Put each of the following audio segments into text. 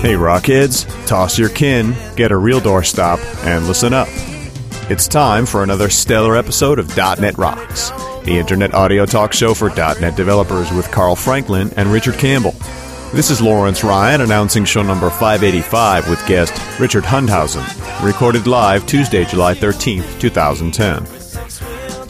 Hey Rockheads, toss your kin, get a real doorstop, and listen up. It's time for another stellar episode of .NET Rocks, the internet audio talk show for .NET developers with Carl Franklin and Richard Campbell. This is Lawrence Ryan announcing show number 585 with guest Richard Hundhausen, recorded live Tuesday, July 13th, 2010.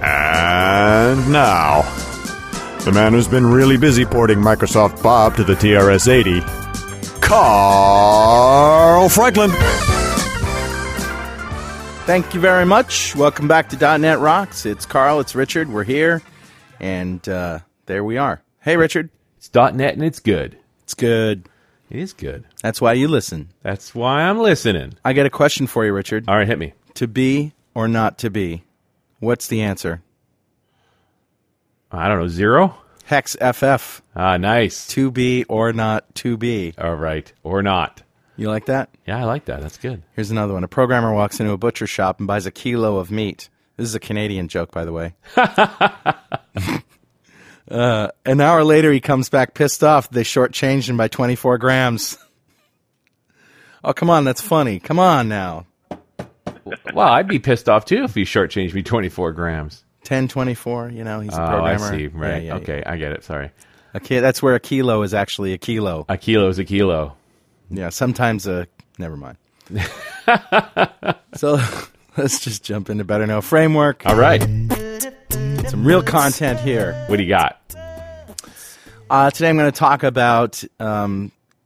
And now, the man who's been really busy porting Microsoft Bob to the TRS-80, Carl Franklin. Thank you very much. Welcome back to .NET Rocks. It's Carl, it's Richard, we're here, and there we are. Hey, Richard. It's .NET and it's good. It's good. It is good. That's why you listen. That's why I'm listening. I got a question for you, Richard. All right, hit me. To be or not to be? What's the answer? I don't know. Zero? Hex FF. Ah, nice. To be or not to be. All right. Or not. You like that? Yeah, I like that. That's good. Here's another one. A programmer walks into a butcher shop and buys a kilo of meat. This is a Canadian joke, by the way. An hour later, he comes back pissed off. They shortchanged him by 24 grams. Oh, come on. That's funny. Come on now. Well, I'd be pissed off, too, if he shortchanged me 24 grams. 1024, you know, he's a programmer. Oh, I see. Right. Yeah, okay, yeah. I get it. Sorry. Okay, that's where a kilo is actually a kilo. A kilo is a kilo. Yeah, sometimes never mind. So let's just jump into Better Know Framework. All right. Some real content here. What do you got? Today I'm going to talk about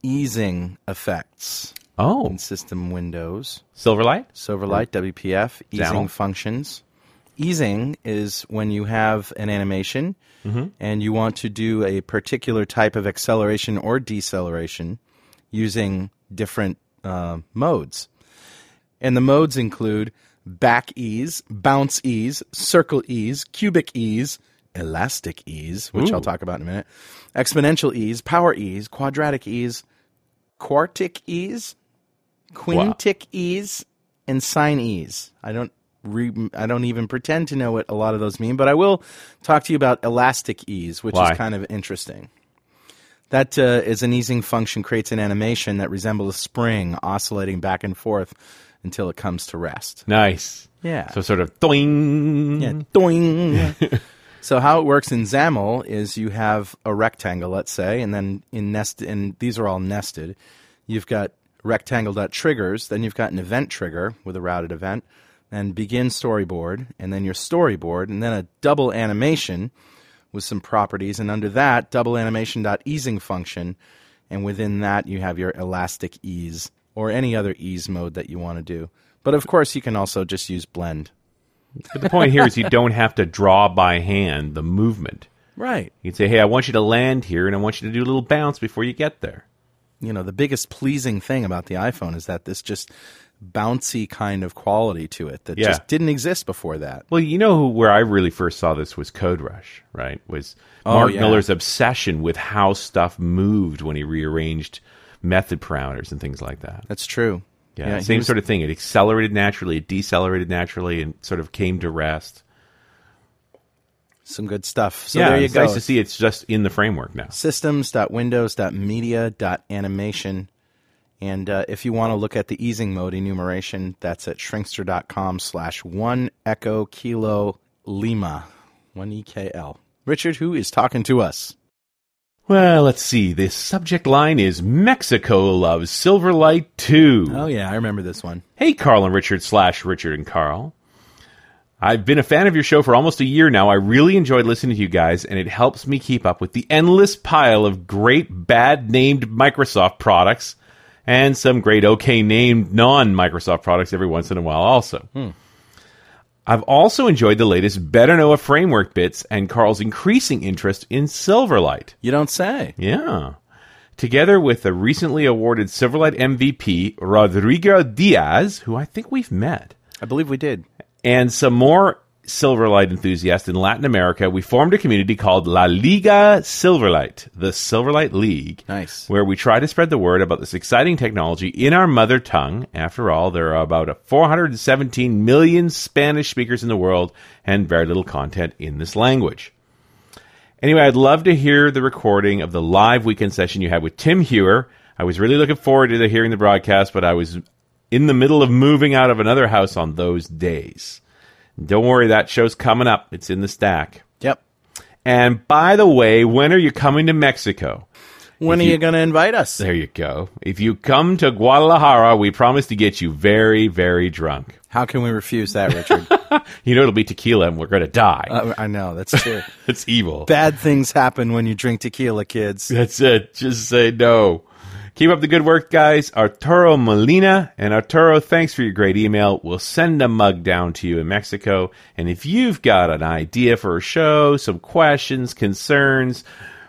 easing effects. Oh. In system windows. Silverlight, WPF, easing functions. Easing is when you have an animation and you want to do a particular type of acceleration or deceleration using different modes. And the modes include back ease, bounce ease, circle ease, cubic ease, elastic ease, which I'll talk about in a minute, exponential ease, power ease, quadratic ease, quartic ease, quintic ease, and sine ease. I don't even pretend to know what a lot of those mean, but I will talk to you about elastic ease, which is kind of interesting. That is an easing function, creates an animation that resembles a spring oscillating back and forth until it comes to rest. Nice. Yeah. So sort of doing. Yeah, doing. So how it works in XAML is you have a rectangle, let's say, and then and these are all nested. You've got rectangle.triggers, then you've got an event trigger with a routed event, and begin storyboard, and then your storyboard, and then a double animation with some properties, and under that, double animation.easing function, and within that you have your elastic ease or any other ease mode that you want to do. But of course, you can also just use blend. But the point here is you don't have to draw by hand the movement. Right. You can say, hey, I want you to land here, and I want you to do a little bounce before you get there. You know, the biggest pleasing thing about the iPhone is that this just bouncy kind of quality to it that just didn't exist before that. Well, you know where I really first saw this was Code Rush, right? Was Mark Miller's obsession with how stuff moved when he rearranged method parameters and things like that. That's true. Yeah, same sort of thing. It accelerated naturally, it decelerated naturally, and sort of came to rest. Some good stuff. So yeah, there you go. Nice to see it's just in the framework now. Systems.windows.media.animation. And if you want to look at the easing mode enumeration, that's at shrinkster.com/1EKL. 1EKL. Richard, who is talking to us? Well, let's see. The subject line is Mexico Loves Silverlight 2. Oh, yeah. I remember this one. Hey, Carl and Richard / Richard and Carl. I've been a fan of your show for almost a year now. I really enjoyed listening to you guys, and it helps me keep up with the endless pile of great bad-named Microsoft products and some great okay-named non-Microsoft products every once in a while also. I've also enjoyed the latest Better Know a Framework bits and Carl's increasing interest in Silverlight. You don't say. Yeah. Together with the recently awarded Silverlight MVP, Rodrigo Diaz, who I think we've met. I believe we did. And some more Silverlight enthusiasts in Latin America, we formed a community called La Liga Silverlight, the Silverlight League. Nice. Where we try to spread the word about this exciting technology in our mother tongue. After all, there are about 417 million Spanish speakers in the world and very little content in this language. Anyway, I'd love to hear the recording of the live weekend session you had with Tim Hewer. I was really looking forward to hearing the broadcast, but I was in the middle of moving out of another house on those days. Don't worry, that show's coming up. It's in the stack. Yep. And by the way, when are you coming to Mexico? When are you going to invite us? There you go. If you come to Guadalajara, we promise to get you very, very drunk. How can we refuse that, Richard? You know, it'll be tequila and we're going to die. I know. That's true. It's evil. Bad things happen when you drink tequila, kids. That's it. Just say no. Keep up the good work, guys. Arturo Molina. And Arturo, thanks for your great email. We'll send a mug down to you in Mexico. And if you've got an idea for a show, some questions, concerns,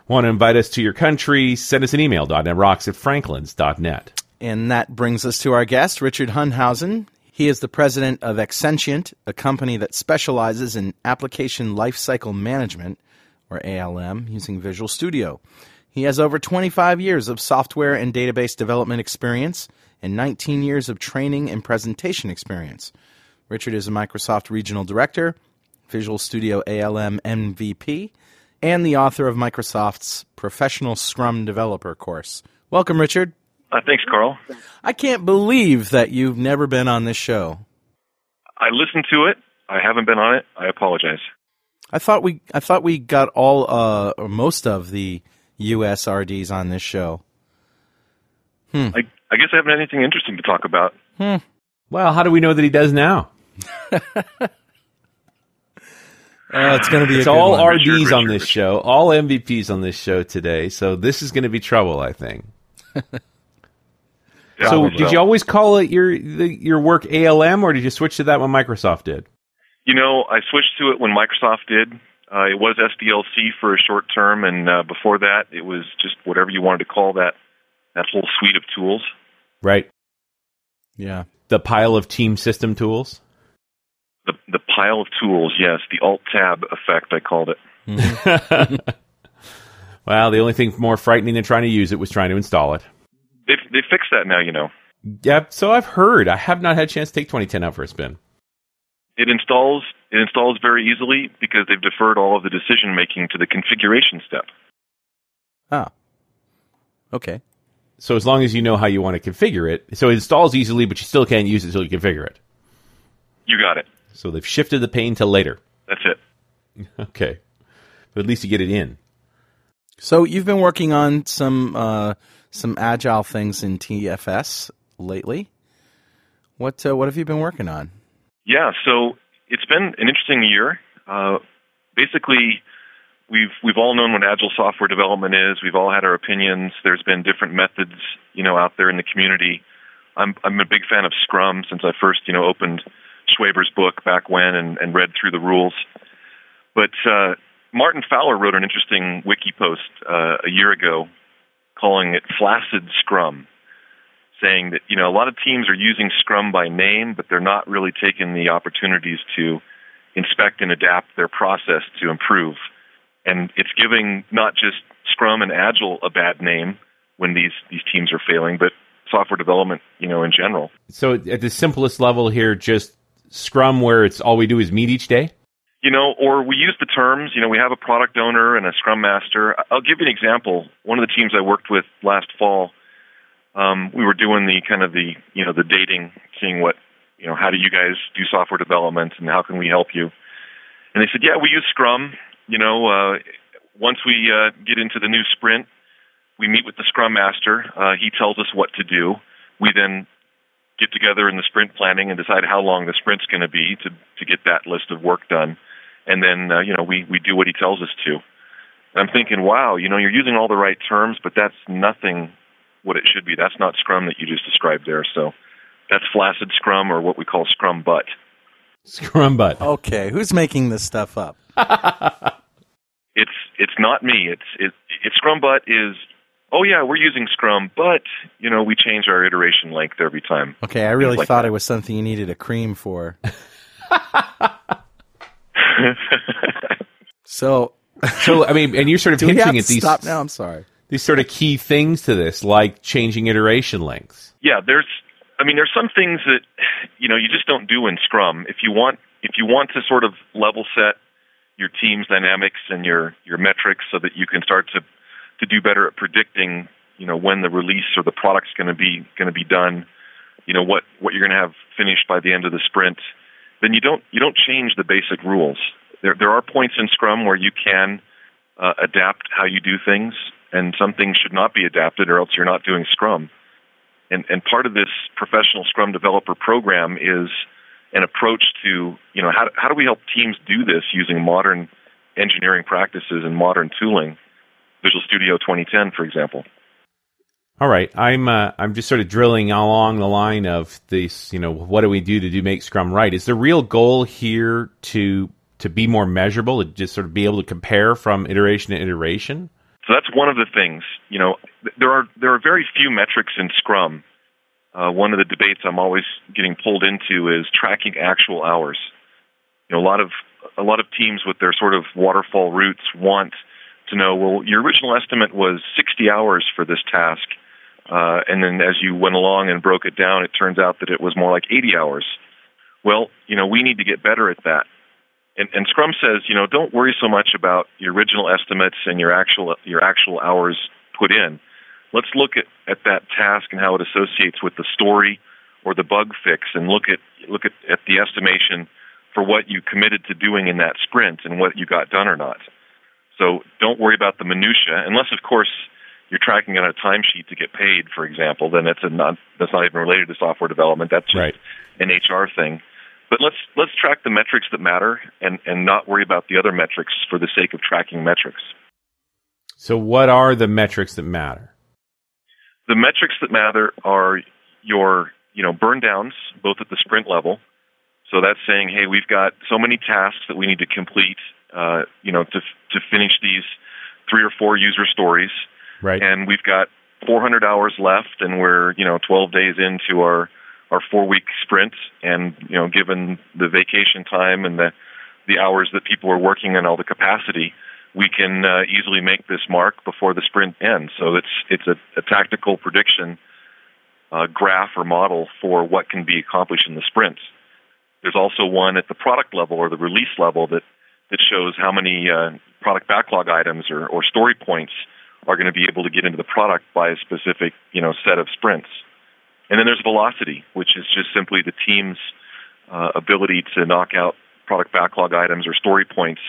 want to invite us to your country, send us an email, .netrocks@franklins.net. And that brings us to our guest, Richard Hundhausen. He is the president of Accentient, a company that specializes in application lifecycle management, or ALM, using Visual Studio. He has over 25 years of software and database development experience and 19 years of training and presentation experience. Richard is a Microsoft Regional Director, Visual Studio ALM MVP, and the author of Microsoft's Professional Scrum Developer course. Welcome, Richard. Thanks, Carl. I can't believe that you've never been on this show. I listened to it. I haven't been on it. I apologize. I thought we got all or most of the USRDs on this show. I guess I haven't had anything interesting to talk about. Well, how do we know that he does now? It's going to be all RDs on this show, all MVPs on this show today, so this is going to be trouble, I think. So did you always call it your work ALM, or did you switch to that when Microsoft did? You know, I switched to it when Microsoft did. It was SDLC for a short term, and before that, it was just whatever you wanted to call that whole suite of tools. Right. Yeah. The pile of team system tools? The pile of tools, yes. The Alt-Tab effect, I called it. Well, the only thing more frightening than trying to use it was trying to install it. They fixed that now, you know. Yep, so I've heard. I have not had a chance to take 2010 out for a spin. It installs very easily because they've deferred all of the decision-making to the configuration step. Ah. Okay. So as long as you know how you want to configure it, so it installs easily, but you still can't use it until you configure it. You got it. So they've shifted the pain till later. That's it. Okay. But at least you get it in. So you've been working on some agile things in TFS lately. What have you been working on? Yeah, so it's been an interesting year. Basically, we've all known what agile software development is. We've all had our opinions. There's been different methods, you know, out there in the community. I'm a big fan of Scrum since I first, you know, opened Schwaber's book back when and read through the rules. But Martin Fowler wrote an interesting wiki post a year ago calling it Flaccid Scrum, saying that, you know, a lot of teams are using Scrum by name, but they're not really taking the opportunities to inspect and adapt their process to improve. And it's giving not just Scrum and Agile a bad name when these teams are failing, but software development, you know, in general. So at the simplest level here, just Scrum where it's all we do is meet each day? you know, or we use the terms, you know, we have a product owner and a scrum master. I'll give you an example. One of the teams I worked with last fall, we were doing the kind of the, you know, the dating, seeing what, you know, how do you guys do software development and how can we help you? And they said, yeah, we use Scrum. You know, once we get into the new sprint, we meet with the Scrum Master. He tells us what to do. We then get together in the sprint planning and decide how long the sprint's going to be to get that list of work done. And then, you know, we do what he tells us to. And I'm thinking, wow, you know, you're using all the right terms, but that's nothing what it should be. That's not Scrum that you just described there. So that's flaccid Scrum, or what we call Scrum butt. Scrum butt. Okay, who's making this stuff up? It's not me. It's Scrum butt is, oh yeah, we're using Scrum, but you know, we change our iteration length every time. Okay, I really thought it was something you needed a cream for. So I mean, and you're sort of hinting at these. Stop now. I'm sorry. These sort of key things to this, like changing iteration lengths. Yeah, there's some things that, you know, you just don't do in Scrum. If you want to sort of level set your team's dynamics and your metrics so that you can start to do better at predicting, you know, when the release or the product's going to be done, you know, what you're going to have finished by the end of the sprint, then you don't change the basic rules. There are points in Scrum where you can adapt how you do things, and some things should not be adapted or else you're not doing Scrum. And part of this professional Scrum developer program is an approach to, you know, how do we help teams do this using modern engineering practices and modern tooling, Visual Studio 2010, for example. All right, I'm just sort of drilling along the line of this. You know, what do we do to make Scrum right? Is the real goal here to be more measurable, to just sort of be able to compare from iteration to iteration? So that's one of the things. You know, there are very few metrics in Scrum. One of the debates I'm always getting pulled into is tracking actual hours. You know, a lot of teams with their sort of waterfall roots want to know, well, your original estimate was 60 hours for this task, and then as you went along and broke it down, it turns out that it was more like 80 hours. Well, you know, we need to get better at that. And Scrum says, you know, don't worry so much about your original estimates and your actual hours put in. Let's look at that task and how it associates with the story or the bug fix, and look at the estimation for what you committed to doing in that sprint and what you got done or not. So don't worry about the minutiae, unless, of course, you're tracking on a timesheet to get paid, for example. Then that's not even related to software development. That's just right. An HR thing. But let's track the metrics that matter and not worry about the other metrics for the sake of tracking metrics. So what are the metrics that matter? The metrics that matter are your, you know, burn downs, both at the sprint level. So that's saying, hey, we've got so many tasks that we need to complete, you know, to finish these 3 or 4 user stories. Right. And we've got 400 hours left, and we're, you know, 12 days into our 4-week sprint, and, you know, given the vacation time and the hours that people are working and all the capacity, we can easily make this mark before the sprint ends. So it's a tactical prediction graph or model for what can be accomplished in the sprints. There's also one at the product level or the release level that shows how many product backlog items or story points are going to be able to get into the product by a specific, you know, set of sprints. And then there's velocity, which is just simply the team's ability to knock out product backlog items or story points,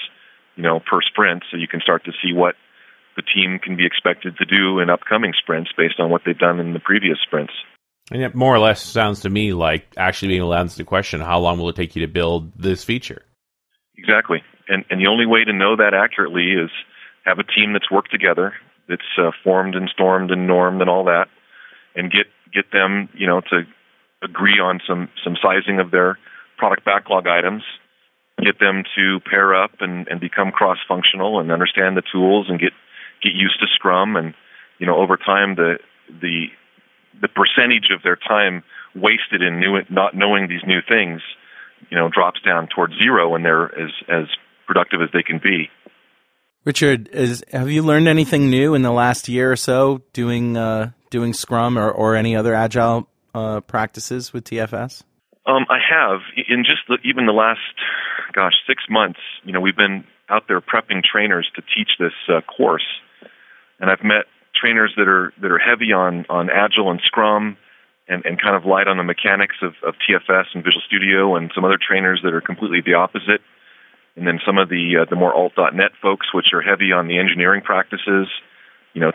you know, per sprint, so you can start to see what the team can be expected to do in upcoming sprints based on what they've done in the previous sprints. And it more or less sounds to me like actually being able to answer the question, how long will it take you to build this feature? Exactly. And the only way to know that accurately is have a team that's worked together, that's formed and stormed and normed and all that, and get them, you know, to agree on some sizing of their product backlog items, get them to pair up and become cross-functional and understand the tools and get used to Scrum. And, you know, over time, the percentage of their time wasted in not knowing these new things, you know, drops down towards zero, and they're as productive as they can be. Richard, have you learned anything new in the last year or so doing Scrum or any other agile practices with TFS? I have. In just even the last, 6 months, we've been out there prepping trainers to teach this course. And I've met trainers that are heavy on Agile and Scrum and kind of light on the mechanics of TFS and Visual Studio, and some other trainers that are completely the opposite. And then some of the more alt.NET folks, which are heavy on the engineering practices,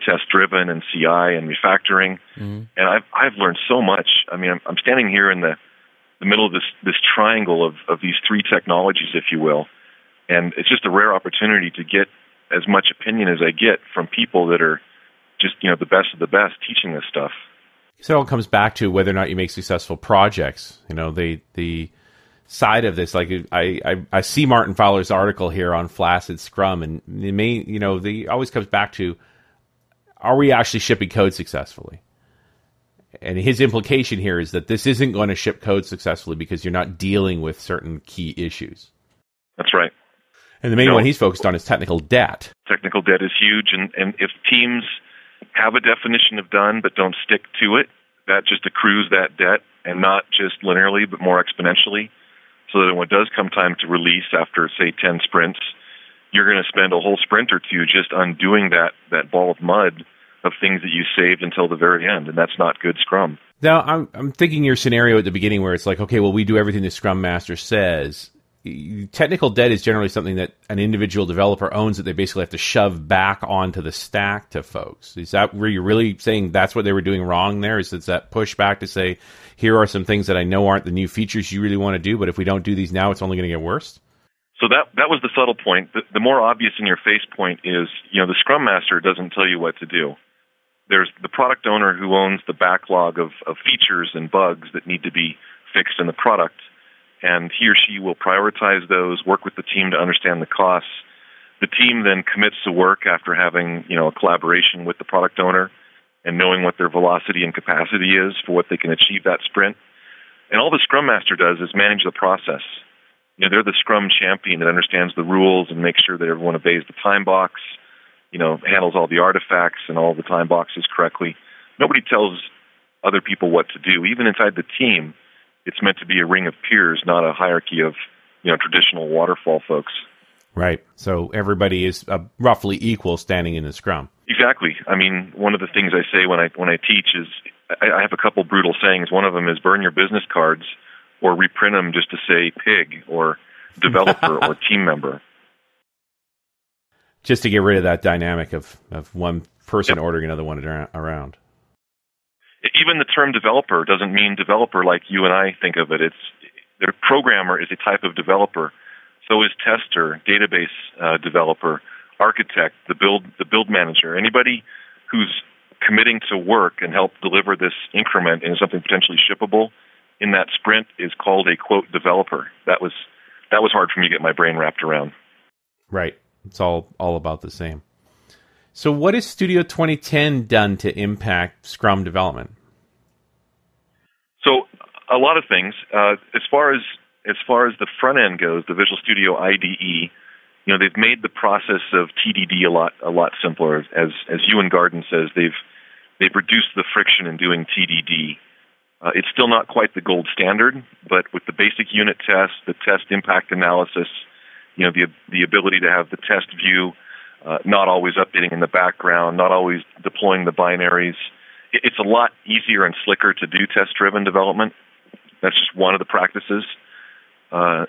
test-driven and CI and refactoring. Mm-hmm. And I've learned so much. I mean, I'm standing here in the middle of this triangle of these three technologies, if you will. And it's just a rare opportunity to get as much opinion as I get from people that are just, the best of the best teaching this stuff. So it all comes back to whether or not you make successful projects. The side of this, like I see Martin Fowler's article here on Flaccid Scrum, and it may, it always comes back to, are we actually shipping code successfully? And his implication here is that this isn't going to ship code successfully because you're not dealing with certain key issues. That's right. And the main one he's focused on is technical debt. Technical debt is huge, and if teams have a definition of done but don't stick to it, that just accrues that debt, and not just linearly but more exponentially, so that when it does come time to release after, say, 10 sprints, you're going to spend a whole sprint or two just undoing that ball of mud of things that you saved until the very end, and that's not good Scrum. Now, I'm thinking your scenario at the beginning where it's like, okay, well, we do everything the Scrum Master says. Technical debt is generally something that an individual developer owns that they basically have to shove back onto the stack to folks. Is that where you're really saying that's what they were doing wrong there? Is that pushback to say, here are some things that I know aren't the new features you really want to do, but if we don't do these now, it's only going to get worse? So that was the subtle point. The more obvious in your face point is, the Scrum Master doesn't tell you what to do. There's the product owner who owns the backlog of features and bugs that need to be fixed in the product, and he or she will prioritize those, work with the team to understand the costs. The team then commits to work after having, a collaboration with the product owner and knowing what their velocity and capacity is for what they can achieve that sprint. And all the Scrum Master does is manage the process. They're the Scrum champion that understands the rules and makes sure that everyone obeys the time box, handles all the artifacts and all the time boxes correctly. Nobody tells other people what to do. Even inside the team, it's meant to be a ring of peers, not a hierarchy of, traditional waterfall folks. Right. So everybody is roughly equal standing in the Scrum. Exactly. I mean, one of the things I say when I teach is I have a couple brutal sayings. One of them is burn your business cards or reprint them just to say pig or developer or team member. Just to get rid of that dynamic of one person ordering another one around. Even the term developer doesn't mean developer like you and I think of it. The programmer is a type of developer. So is tester, database developer, architect, the build manager. Anybody who's committing to work and help deliver this increment into something potentially shippable in that sprint is called a, quote, developer. That was hard for me to get my brain wrapped around. Right. It's all about the same. So what has Studio 2010 done to impact Scrum development? So a lot of things. As far as the front end goes, the Visual Studio IDE, they've made the process of TDD a lot simpler. As Ewan Garden says, they've reduced the friction in doing TDD. It's still not quite the gold standard, but with the basic unit test, the test impact analysis, the ability to have the test view, not always updating in the background, not always deploying the binaries. It's a lot easier and slicker to do test-driven development. That's just one of the practices.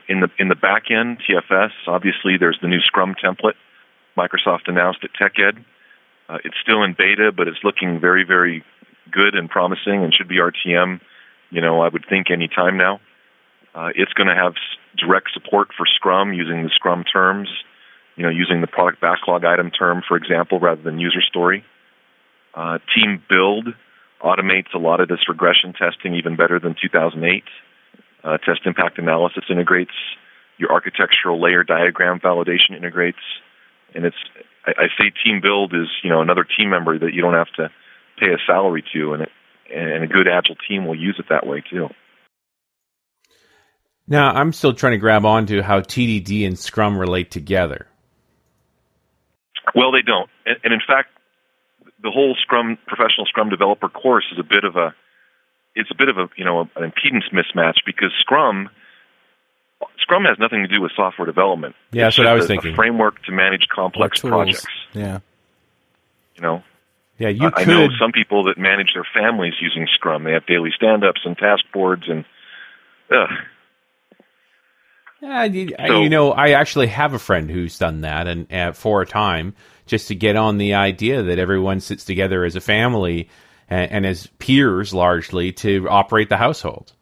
In the back end, TFS, obviously there's the new Scrum template Microsoft announced at TechEd. It's still in beta, but it's looking very, very good and promising, and should be RTM, I would think any time now. It's going to have direct support for Scrum using the Scrum terms, using the product backlog item term, for example, rather than user story. Team Build automates a lot of this regression testing even better than 2008. Test impact analysis integrates. Your architectural layer diagram validation integrates. And I say Team Build is, another team member that you don't have to pay a salary to, and a good Agile team will use it that way too. Now, I'm still trying to grab on to how TDD and Scrum relate together. Well, they don't. And in fact, the whole Scrum, professional Scrum developer course is a bit of a it's a bit of a, you know, an impedance mismatch, because Scrum has nothing to do with software development. Yeah, that's what I was thinking. A framework to manage complex projects. Yeah. You know? Yeah, I know some people that manage their families using Scrum. They have daily stand-ups and task boards and... I actually have a friend who's done that, and for a time, just to get on the idea that everyone sits together as a family and as peers, largely, to operate the household.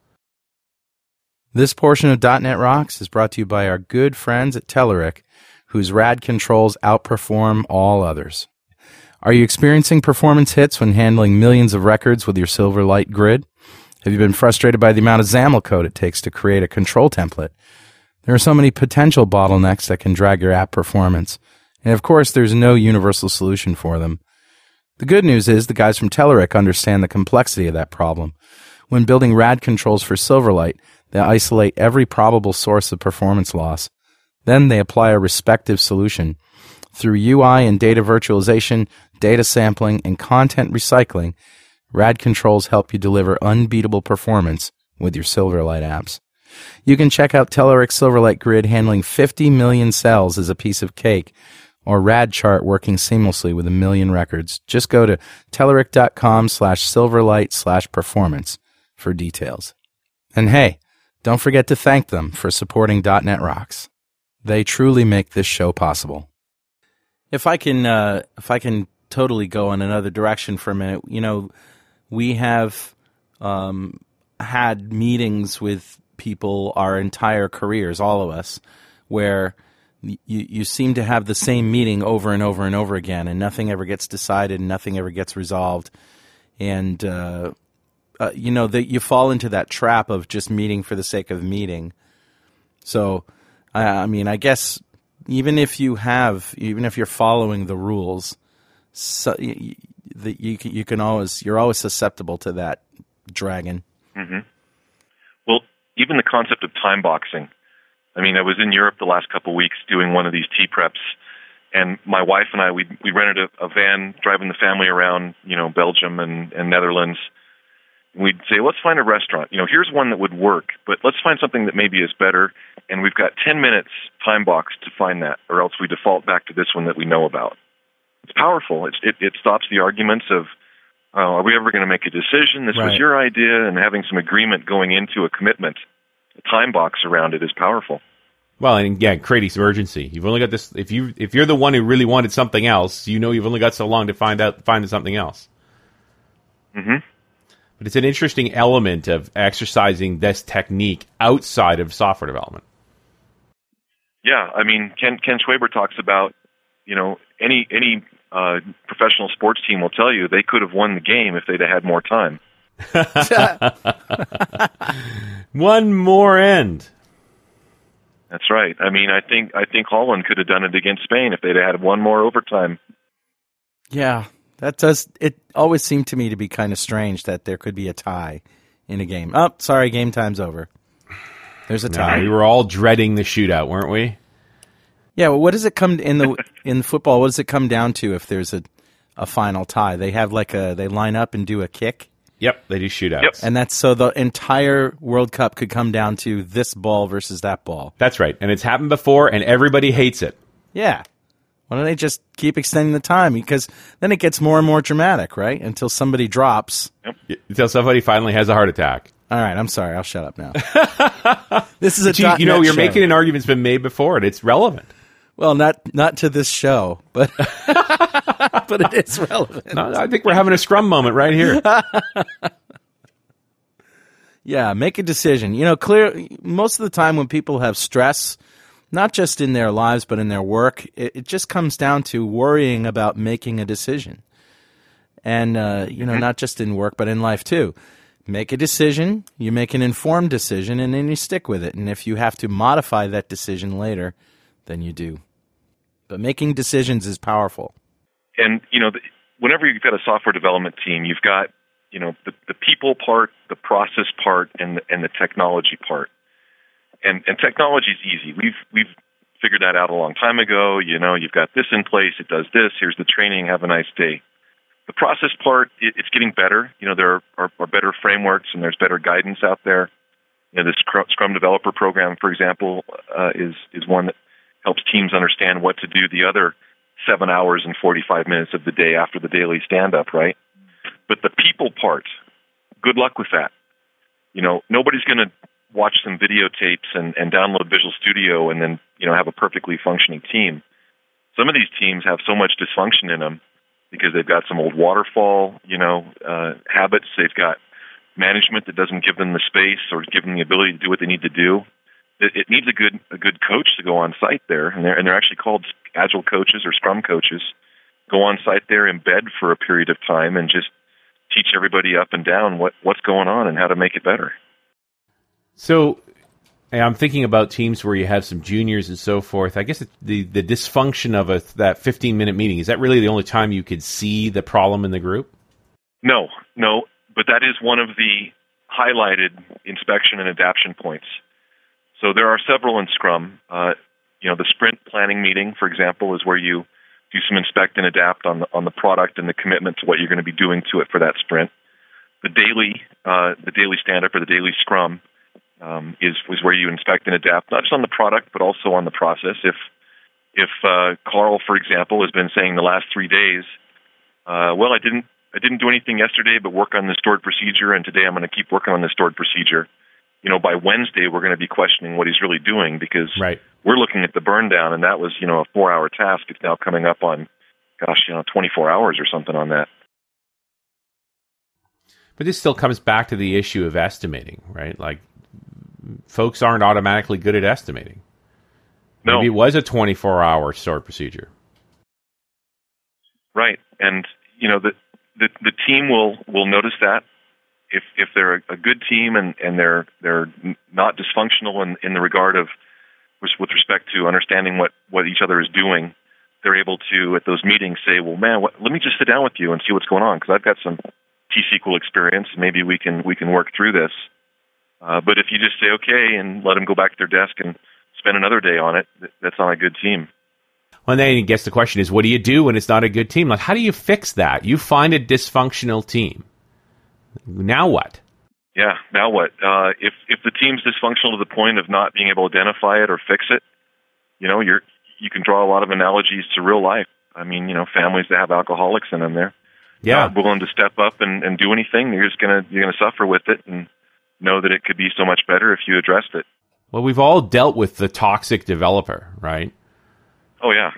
This portion of .NET Rocks is brought to you by our good friends at Telerik, whose rad controls outperform all others. Are you experiencing performance hits when handling millions of records with your Silverlight grid? Have you been frustrated by the amount of XAML code it takes to create a control template? There are so many potential bottlenecks that can drag your app performance, and of course, there's no universal solution for them. The good news is the guys from Telerik understand the complexity of that problem. When building RAD controls for Silverlight, they isolate every probable source of performance loss. Then they apply a respective solution. Through UI and data virtualization, data sampling, and content recycling, RAD controls help you deliver unbeatable performance with your Silverlight apps. You can check out Telerik Silverlight Grid handling 50 million cells as a piece of cake, or RAD chart working seamlessly with a million records. Just go to telerik.com/silverlight/performance for details. And hey, don't forget to thank them for supporting .NET Rocks. They truly make this show possible. If I can totally go in another direction for a minute, you know, we have had meetings with people our entire careers, all of us, where you seem to have the same meeting over and over and over again, and nothing ever gets decided, and nothing ever gets resolved, and you know, that you fall into that trap of just meeting for the sake of meeting. So, I mean, I guess even if you're following the rules, so you're always susceptible to that dragon. Mm-hmm. Well, even the concept of time boxing. I mean, I was in Europe the last couple of weeks doing one of these tea preps, and my wife and I, we rented a van, driving the family around, you know, Belgium and Netherlands. And we'd say, let's find a restaurant. You know, here's one that would work, but let's find something that maybe is better. And we've got 10 minutes time box to find that, or else we default back to this one that we know about. It's powerful. It stops the arguments of, are we ever going to make a decision? This was your idea, and having some agreement going into a commitment, a time box around it is powerful. Well, and yeah, creating some urgency. You've only got this. If you're the one who really wanted something else, you know you've only got so long to find something else. Mm-hmm. But it's an interesting element of exercising this technique outside of software development. Yeah, I mean, Ken Schwaber talks about, you know, any professional sports team will tell you they could have won the game if they'd had more time. One more end. That's right. I mean, I think Holland could have done it against Spain if they'd had one more overtime. Yeah, that does. It always seemed to me to be kind of strange that there could be a tie in a game. Oh, sorry, game time's over. There's a tie. We were all dreading the shootout, weren't we? Yeah, well, what does it come in football? What does it come down to if there's a final tie? They have they line up and do a kick. Yep, they do shootouts, and that's so the entire World Cup could come down to this ball versus that ball. That's right, and it's happened before, and everybody hates it. Yeah, why don't they just keep extending the time? Because then it gets more and more dramatic, right? Until somebody drops. Yep. Until somebody finally has a heart attack. All right, I'm sorry. I'll shut up now. This is a .NET, you know, you're show. Making an argument's been made before, and it's relevant. Well, not to this show, but but it is relevant. No, I think we're having a Scrum moment right here. Yeah, make a decision. You know, most of the time when people have stress, not just in their lives but in their work, it just comes down to worrying about making a decision. And you know, not just in work but in life too. Make a decision, you make an informed decision, and then you stick with it. And if you have to modify that decision later, then you do. But making decisions is powerful. And, you know, whenever you've got a software development team, you've got, you know, the people part, the process part, and the technology part. And technology is easy. We've figured that out a long time ago. You know, you've got this in place. It does this. Here's the training. Have a nice day. The process part, it's getting better. You know, there are better frameworks and there's better guidance out there. You know, the Scrum Developer Program, for example, is one that helps teams understand what to do the other 7 hours and 45 minutes of the day after the daily stand-up, right? But the people part, good luck with that. You know, nobody's going to watch some videotapes and download Visual Studio and then, you know, have a perfectly functioning team. Some of these teams have so much dysfunction in them because they've got some old waterfall, you know, habits. They've got management that doesn't give them the space or give them the ability to do what they need to do. It needs a good coach to go on site there, and they're actually called agile coaches or Scrum coaches. Go on site there, embed for a period of time, and just teach everybody up and down what's going on and how to make it better. So, I'm thinking about teams where you have some juniors and so forth. I guess the dysfunction of that 15-minute meeting, is that really the only time you could see the problem in the group? No, but that is one of the highlighted inspection and adaption points. So there are several in Scrum. You know, the sprint planning meeting, for example, is where you do some inspect and adapt on the product and the commitment to what you're going to be doing to it for that sprint. The daily stand-up or the daily Scrum is where you inspect and adapt, not just on the product but also on the process. If Carl, for example, has been saying the last 3 days, well, I didn't do anything yesterday but work on the stored procedure, and today I'm going to keep working on the stored procedure. You know, by Wednesday, we're going to be questioning what he's really doing because We're looking at the burn down, and that was, you know, a 4-hour task. It's now coming up on, 24 hours or something on that. But this still comes back to the issue of estimating, right? Like, folks aren't automatically good at estimating. No. Maybe it was a 24-hour sort procedure. Right. And, you know, the team will notice that. If they're a good team and they're not dysfunctional in the regard of with respect to understanding what each other is doing, they're able to at those meetings say, well, man, let me just sit down with you and see what's going on because I've got some T-SQL experience. Maybe we can work through this. But if you just say okay and let them go back to their desk and spend another day on it, that's not a good team. Well, then I guess the question is, what do you do when it's not a good team? Like, how do you fix that? You find a dysfunctional team. Now what? Yeah, now what? If the team's dysfunctional to the point of not being able to identify it or fix it, you know, you can draw a lot of analogies to real life. I mean, you know, families that have alcoholics in them, they're not willing to step up and do anything. You're gonna suffer with it and know that it could be so much better if you addressed it. Well, we've all dealt with the toxic developer, right? Oh yeah.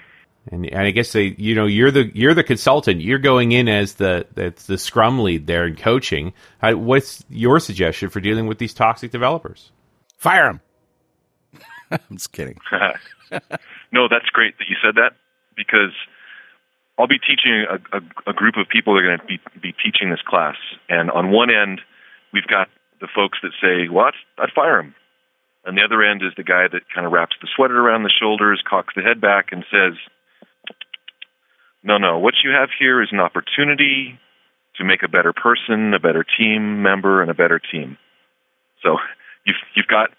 And I guess they, you know, you're the consultant. You're going in as the Scrum lead there and coaching. What's your suggestion for dealing with these toxic developers? Fire them. I'm just kidding. No, that's great that you said that because I'll be teaching a group of people that are going to be teaching this class. And on one end, we've got the folks that say, "What? I'd fire him." And the other end is the guy that kind of wraps the sweater around the shoulders, cocks the head back, and says, No, what you have here is an opportunity to make a better person, a better team member, and a better team. So you've got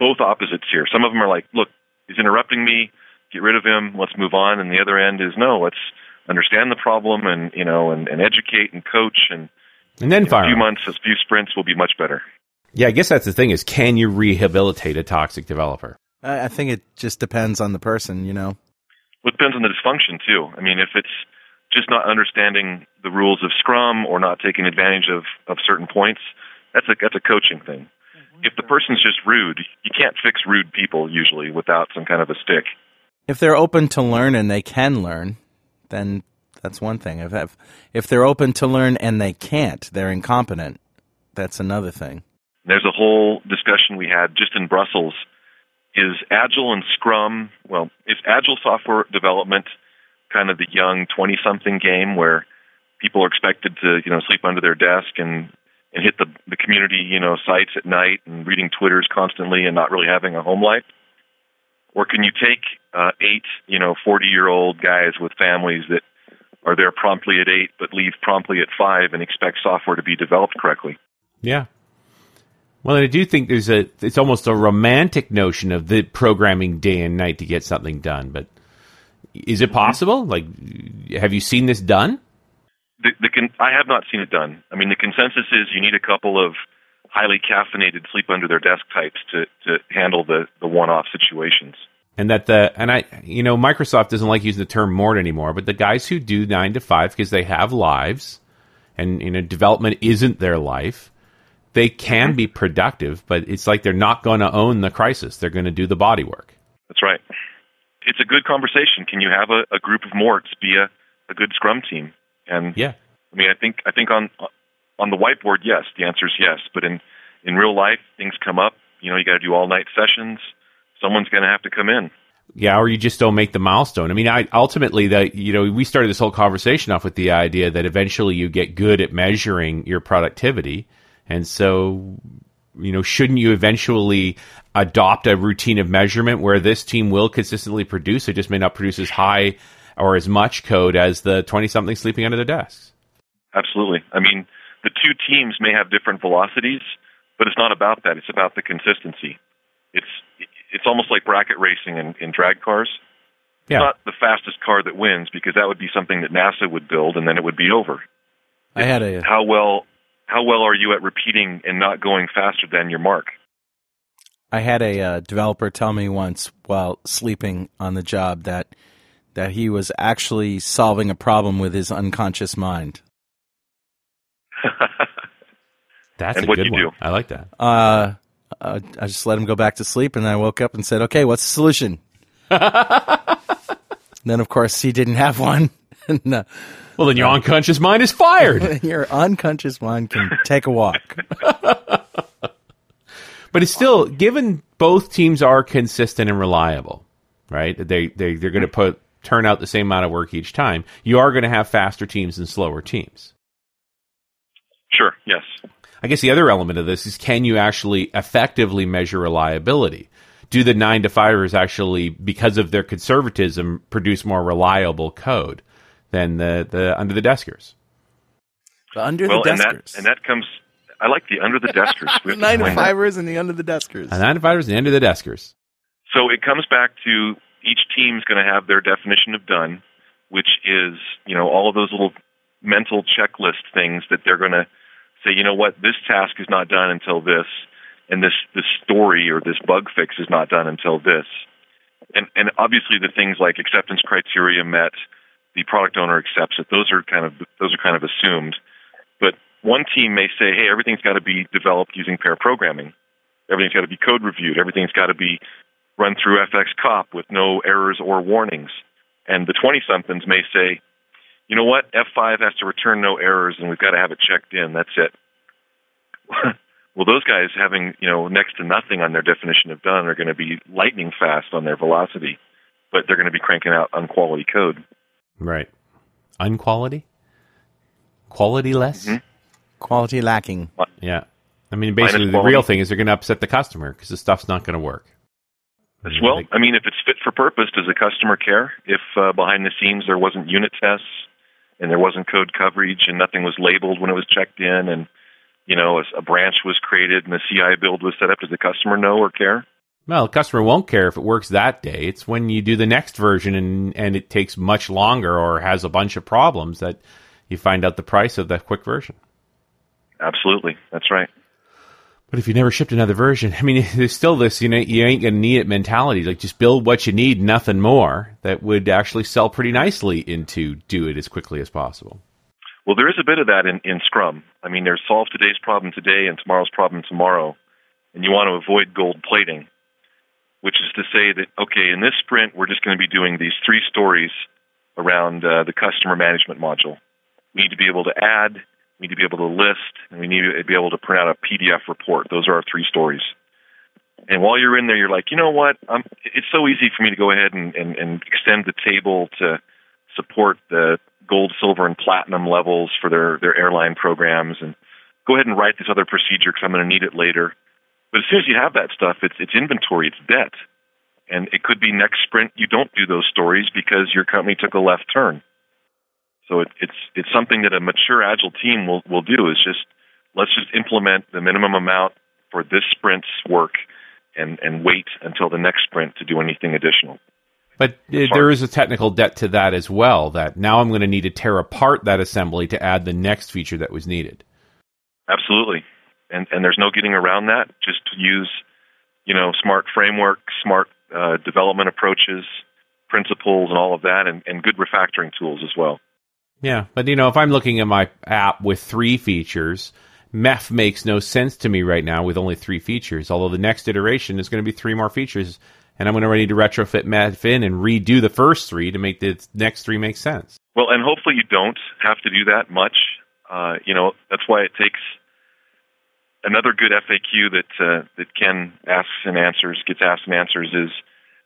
both opposites here. Some of them are like, look, he's interrupting me, get rid of him, let's move on. And the other end is, no, let's understand the problem and, you know, and educate and coach. And then fire. In a few months, a few sprints will be much better. Yeah, I guess that's the thing is, can you rehabilitate a toxic developer? I think it just depends on the person, you know. Well, it depends on the dysfunction, too. I mean, if it's just not understanding the rules of Scrum or not taking advantage of certain points, that's a coaching thing. If the person's just rude, you can't fix rude people, usually, without some kind of a stick. If they're open to learn and they can learn, then that's one thing. If they're open to learn and they can't, they're incompetent, that's another thing. There's a whole discussion we had just in Brussels. Is Agile and Scrum, well, is Agile software development kind of the young 20-something game where people are expected to, you know, sleep under their desk and hit the community, you know, sites at night and reading Twitters constantly and not really having a home life? Or can you take 40-year-old guys with families that are there promptly at 8 but leave promptly at 5 and expect software to be developed correctly? Yeah. Well, I do think it's almost a romantic notion of the programming day and night to get something done, but is it possible? Like, have you seen this done? I have not seen it done. I mean, the consensus is you need a couple of highly caffeinated sleep under their desk types to handle the one-off situations. And that Microsoft doesn't like using the term "mort" anymore, but the guys who do 9 to 5 because they have lives, and development isn't their life. They can be productive, but it's like they're not going to own the crisis. They're going to do the body work. That's right. It's a good conversation. Can you have a group of morts be a good Scrum team? And yeah, I mean, I think on the whiteboard, yes, the answer is yes. But in real life, things come up. You got to do all night sessions. Someone's going to have to come in. Yeah, or you just don't make the milestone. I mean, we started this whole conversation off with the idea that eventually you get good at measuring your productivity. And so, shouldn't you eventually adopt a routine of measurement where this team will consistently produce? It just may not produce as high or as much code as the 20-something sleeping under their desks. Absolutely. I mean, the two teams may have different velocities, but it's not about that. It's about the consistency. It's almost like bracket racing in drag cars. Yeah. It's not the fastest car that wins, because that would be something that NASA would build, and then it would be over. How well are you at repeating and not going faster than your mark? I had a developer tell me once while sleeping on the job that he was actually solving a problem with his unconscious mind. That's and a good one. Do? I like that. I just let him go back to sleep, and I woke up and said, okay, what's the solution? Then, of course, he didn't have one. No. Well, then your unconscious mind is fired. Your unconscious mind can take a walk. But it's still, given both teams are consistent and reliable, right? They're going to turn out the same amount of work each time. You are going to have faster teams and slower teams. Sure, yes. I guess the other element of this is, can you actually effectively measure reliability? Do the 9 to 5ers actually, because of their conservatism, produce more reliable code than the under the deskers? That comes. I like the under the deskers. 9 to 5ers and the under the deskers. 9 to 5ers and the under the deskers. So it comes back to each team's going to have their definition of done, which is all of those little mental checklist things that they're going to say, you know what, this task is not done until this, and this story or this bug fix is not done until this. And obviously the things like acceptance criteria met, the product owner accepts it. Those are kind of assumed. But one team may say, hey, everything's got to be developed using pair programming. Everything's got to be code reviewed. Everything's got to be run through FX Cop with no errors or warnings. And the 20-somethings may say, you know what, F5 has to return no errors, and we've got to have it checked in. That's it. Well, those guys having next to nothing on their definition of done are going to be lightning fast on their velocity, but they're going to be cranking out unquality code. Right. Unquality? Quality-less? Mm-hmm. Quality lacking. Yeah. I mean, basically, the real thing is they're going to upset the customer because the stuff's not going to work. Well, I mean, if it's fit for purpose, does the customer care? If behind the scenes there wasn't unit tests and there wasn't code coverage and nothing was labeled when it was checked in and, a branch was created and the CI build was set up, does the customer know or care? Well, the customer won't care if it works that day. It's when you do the next version and it takes much longer or has a bunch of problems that you find out the price of that quick version. Absolutely. That's right. But if you never shipped another version, I mean, there's still this, you ain't going to need it mentality. Like, just build what you need, nothing more. That would actually sell pretty nicely into do it as quickly as possible. Well, there is a bit of that in Scrum. I mean, there's solve today's problem today and tomorrow's problem tomorrow. And you want to avoid gold plating, which is to say that, okay, in this sprint, we're just going to be doing these 3 stories around the customer management module. We need to be able to add, we need to be able to list, and we need to be able to print out a PDF report. Those are our 3 stories. And while you're in there, you're like, you know what? It's so easy for me to go ahead and extend the table to support the gold, silver, and platinum levels for their airline programs, and go ahead and write this other procedure because I'm going to need it later. But as soon as you have that stuff, it's inventory, it's debt. And it could be next sprint you don't do those stories because your company took a left turn. So it's something that a mature agile team will do, is just let's just implement the minimum amount for this sprint's work and wait until the next sprint to do anything additional. But there is a technical debt to that as well, that now I'm going to need to tear apart that assembly to add the next feature that was needed. Absolutely. And there's no getting around that. Just use, you know, smart frameworks, smart development approaches, principles, and all of that, and good refactoring tools as well. Yeah, but, you know, if I'm looking at my app with 3 features, MEF makes no sense to me right now with only 3 features, although the next iteration is going to be 3 more features, and I'm going to need to retrofit MEF in and redo the first 3 to make the next 3 make sense. Well, and hopefully you don't have to do that much. You know, that's why it takes another good FAQ that Ken gets asked and answers is,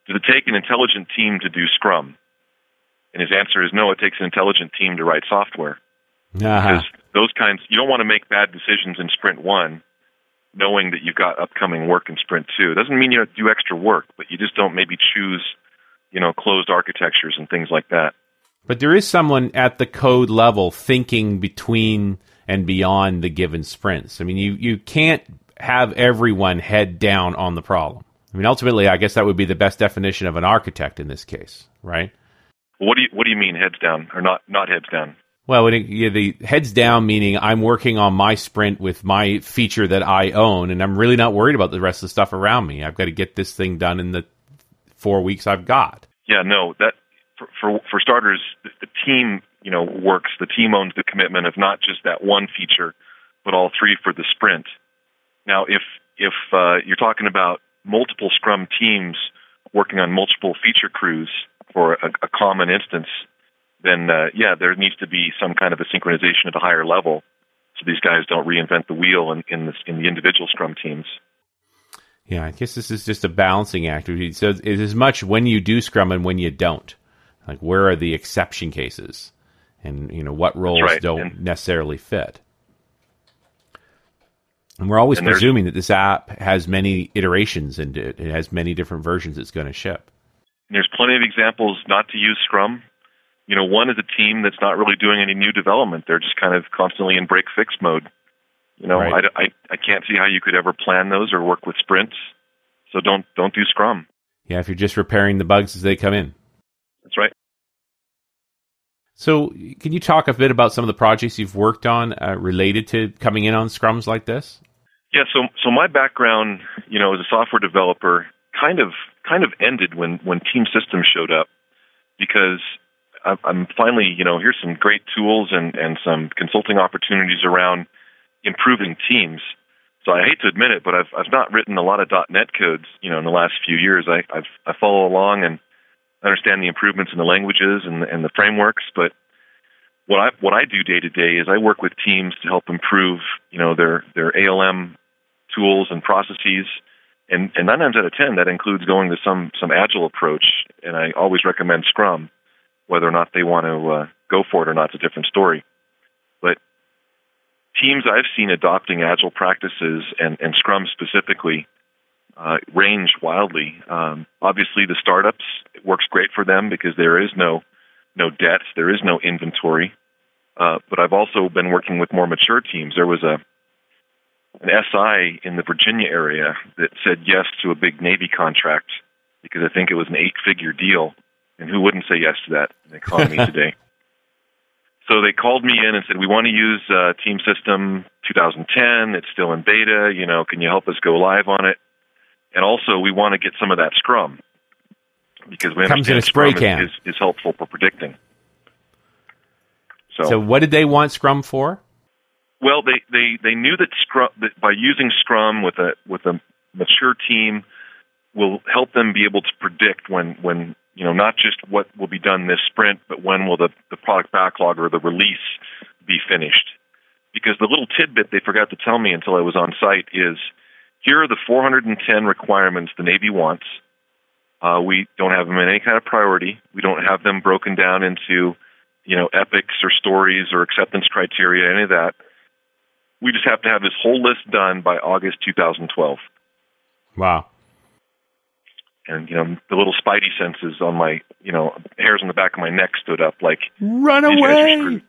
does it take an intelligent team to do Scrum? And his answer is no, it takes an intelligent team to write software. Uh-huh. Because those kinds, you don't want to make bad decisions in Sprint 1 knowing that you've got upcoming work in Sprint 2. It doesn't mean you have to do extra work, but you just don't maybe choose, you know, closed architectures and things like that. But there is someone at the code level thinking between and beyond the given sprints. I mean, you can't have everyone head down on the problem. I mean, ultimately, I guess that would be the best definition of an architect in this case, right? What do you mean heads down, or not heads down? Well, the heads down meaning I'm working on my sprint with my feature that I own, and I'm really not worried about the rest of the stuff around me. I've got to get this thing done in the 4 weeks I've got. Yeah, no, that for starters, the team, you know, works. The team owns the commitment of not just that one feature, but all 3 for the sprint. Now, if you're talking about multiple Scrum teams working on multiple feature crews for a common instance, then, yeah, there needs to be some kind of a synchronization at a higher level so these guys don't reinvent the wheel in the individual Scrum teams. Yeah, I guess this is just a balancing act. So it's as much when you do Scrum and when you don't. Like, where are the exception cases? And, you know, what roles don't necessarily fit? And we're always presuming that this app has many iterations and it has many different versions it's going to ship. There's plenty of examples not to use Scrum. You know, one is a team that's not really doing any new development. They're just kind of constantly in break-fix mode. You know, right. I can't see how you could ever plan those or work with sprints. So don't do Scrum. Yeah, if you're just repairing the bugs as they come in. That's right. So can you talk a bit about some of the projects you've worked on related to coming in on Scrums like this? Yeah, so my background, you know, as a software developer kind of ended when Team Systems showed up, because I'm finally, you know, here's some great tools and some consulting opportunities around improving teams. So I hate to admit it, but I've not written a lot of .NET codes, you know, in the last few years. I follow along and understand the improvements in the languages and the frameworks, but what I do day to day is I work with teams to help improve, you know, their ALM tools and processes. And 9 times out of 10, that includes going to some agile approach. And I always recommend Scrum. Whether or not they want to go for it or not is a different story. But teams I've seen adopting agile practices and Scrum specifically range wildly. Obviously, the startups, it works great for them because there is no debt, there is no inventory. But I've also been working with more mature teams. There was an SI in the Virginia area that said yes to a big Navy contract because I think it was an 8-figure deal. And who wouldn't say yes to that in the economy today? So they called me in and said, we want to use Team System 2010. It's still in beta. You know, can you help us go live on it? And also, we want to get some of that Scrum because we understand Scrum is helpful for predicting. So what did they want Scrum for? Well, they knew that Scrum, that by using Scrum with a mature team, will help them be able to predict when you know, not just what will be done this sprint, but when will the product backlog or the release be finished. Because the little tidbit they forgot to tell me until I was on site is, here are the 410 requirements the Navy wants. We don't have them in any kind of priority. We don't have them broken down into, you know, epics or stories or acceptance criteria, any of that. We just have to have this whole list done by August 2012. Wow. And, you know, the little spidey senses on my, you know, hairs on the back of my neck stood up like, run away!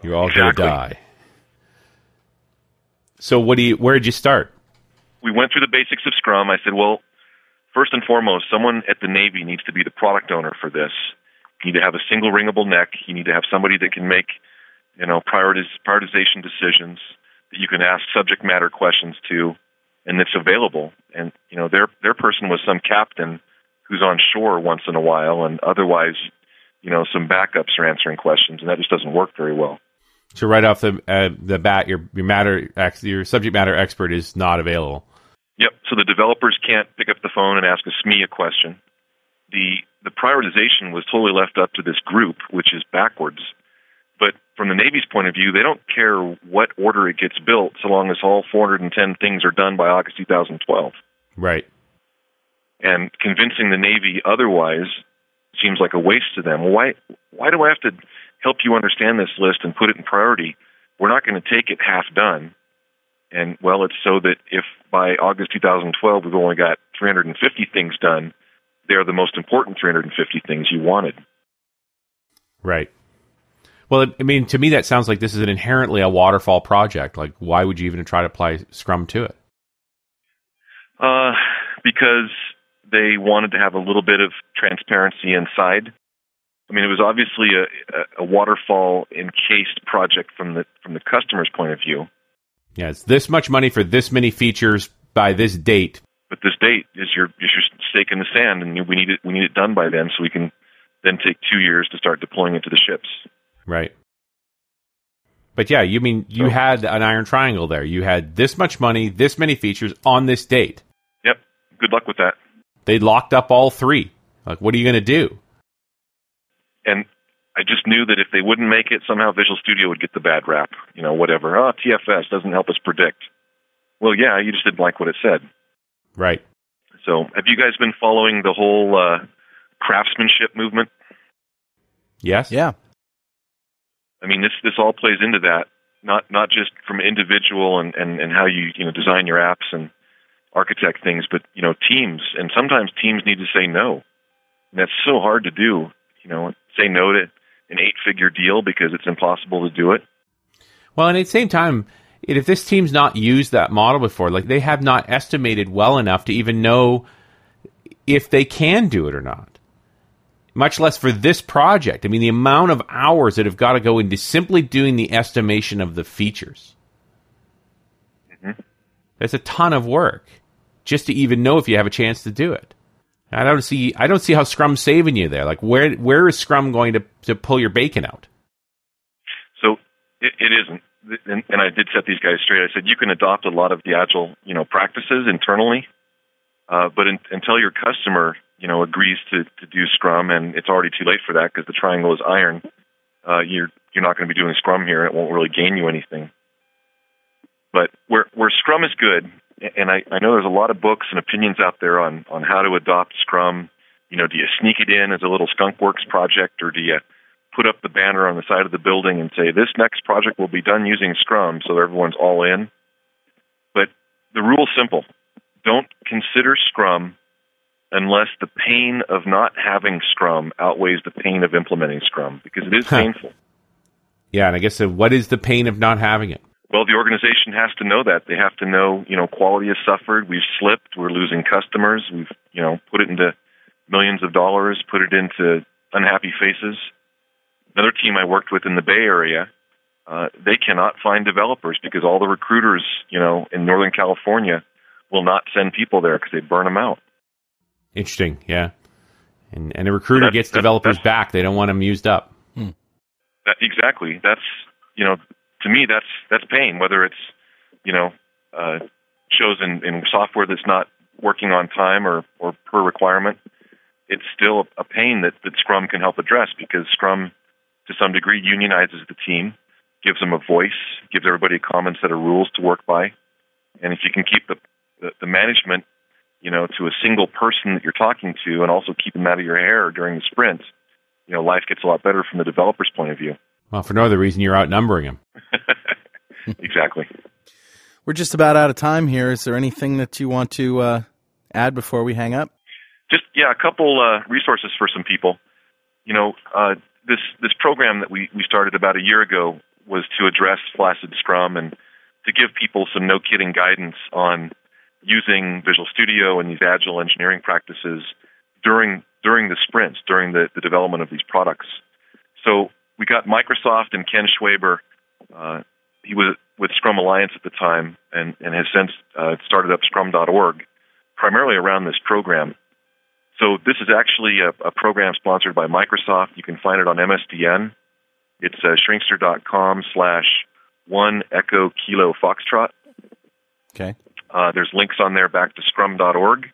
You're all going to die. So where did you start? We went through the basics of Scrum. I said, well, First and foremost, someone at the Navy needs to be the product owner for this. You need to have a single ringable neck. You need to have somebody that can make, prioritization decisions that you can ask subject matter questions to, and that's available. And their person was some captain who's on shore once in a while, and otherwise, some backups are answering questions, and that just doesn't work very well. So right off the bat, your subject matter expert is not available. Yep. So the developers can't pick up the phone and ask a SME a question. The prioritization was totally left up to this group, which is backwards. But from the Navy's point of view, they don't care what order it gets built so long as all 410 things are done by August 2012. Right. And convincing the Navy otherwise seems like a waste to them. Why do I have to help you understand this list and put it in priority? We're not going to take it half done. And, it's so that if by August 2012 we've only got 350 things done, they're the most important 350 things you wanted. Right. Well, to me that sounds like this is inherently a waterfall project. Like, why would you even try to apply Scrum to it? Because they wanted to have a little bit of transparency inside. It was obviously a waterfall encased project from the customer's point of view. Yeah, it's this much money for this many features by this date. But this date is your stake in the sand, and we need it done by then, so we can then take 2 years to start deploying it to the ships. Right. But yeah, you had an iron triangle there. You had this much money, this many features on this date. Yep. Good luck with that. They locked up all three. Like, what are you going to do? And I just knew that if they wouldn't make it, somehow Visual Studio would get the bad rap. Whatever. Oh, TFS doesn't help us predict. Well, yeah, you just didn't like what it said. Right. So have you guys been following the whole craftsmanship movement? Yes. Yeah. This all plays into that, not just from individual and how you design your apps and architect things, but, teams. And sometimes teams need to say no. And that's so hard to do, say no to an 8-figure deal because it's impossible to do it. Well, and at the same time, if this team's not used that model before, like they have not estimated well enough to even know if they can do it or not. Much less for this project. The amount of hours that have got to go into simply doing the estimation of the features. Mm-hmm. That's a ton of work just to even know if you have a chance to do it. I don't see how Scrum's saving you there. Like, where is Scrum going to pull your bacon out? So it isn't. And I did set these guys straight. I said you can adopt a lot of the agile, practices internally, but until your customer agrees to do Scrum, and it's already too late for that because the triangle is iron. You're not going to be doing Scrum here, and it won't really gain you anything. But where Scrum is good, and I know there's a lot of books and opinions out there on how to adopt Scrum. Do you sneak it in as a little skunkworks project, or do you put up the banner on the side of the building and say, this next project will be done using Scrum, so everyone's all in? But the rule's simple. Don't consider Scrum unless the pain of not having Scrum outweighs the pain of implementing Scrum, because it is painful. Yeah, and I guess, so what is the pain of not having it? Well, the organization has to know that. They have to know, quality has suffered, we've slipped, we're losing customers, we've, put it into millions of dollars, put it into unhappy faces. Another team I worked with in the Bay Area, they cannot find developers because all the recruiters, in Northern California will not send people there because they burn them out. Interesting, yeah. And a recruiter gets developers back. They don't want them used up. Hmm. Exactly. That's, to me, that's pain, whether it's, shows in software that's not working on time or per requirement. It's still a pain that Scrum can help address, because Scrum, to some degree, unionizes the team, gives them a voice, gives everybody a common set of rules to work by. And if you can keep the management to a single person that you're talking to, and also keep them out of your hair during the sprint, life gets a lot better from the developer's point of view. Well, for no other reason, you're outnumbering them. Exactly. We're just about out of time here. Is there anything that you want to add before we hang up? A couple resources for some people. This program that we started about a year ago was to address Flaccid Scrum and to give people some no-kidding guidance on using Visual Studio and these agile engineering practices during the sprints, during the development of these products. So we got Microsoft and Ken Schwaber. He was with Scrum Alliance at the time and has since started up Scrum.org, primarily around this program. So this is actually a program sponsored by Microsoft. You can find it on MSDN. It's shrinkster.com/1EKKF. Okay. There's links on there back to Scrum.org,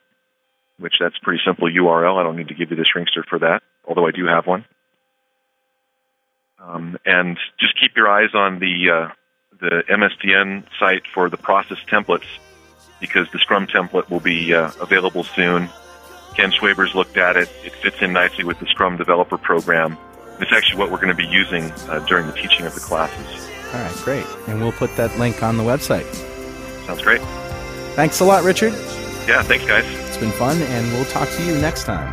which that's a pretty simple URL. I don't need to give you the shrinkster for that, although I do have one. And just keep your eyes on the MSDN site for the process templates, because the Scrum template will be available soon. Ken Schwaber's looked at it. It fits in nicely with the Scrum Developer Program. It's actually what we're going to be using during the teaching of the classes. All right, great. And we'll put that link on the website. Sounds great. Thanks a lot, Richard. Yeah, thanks, guys. It's been fun, and we'll talk to you next time.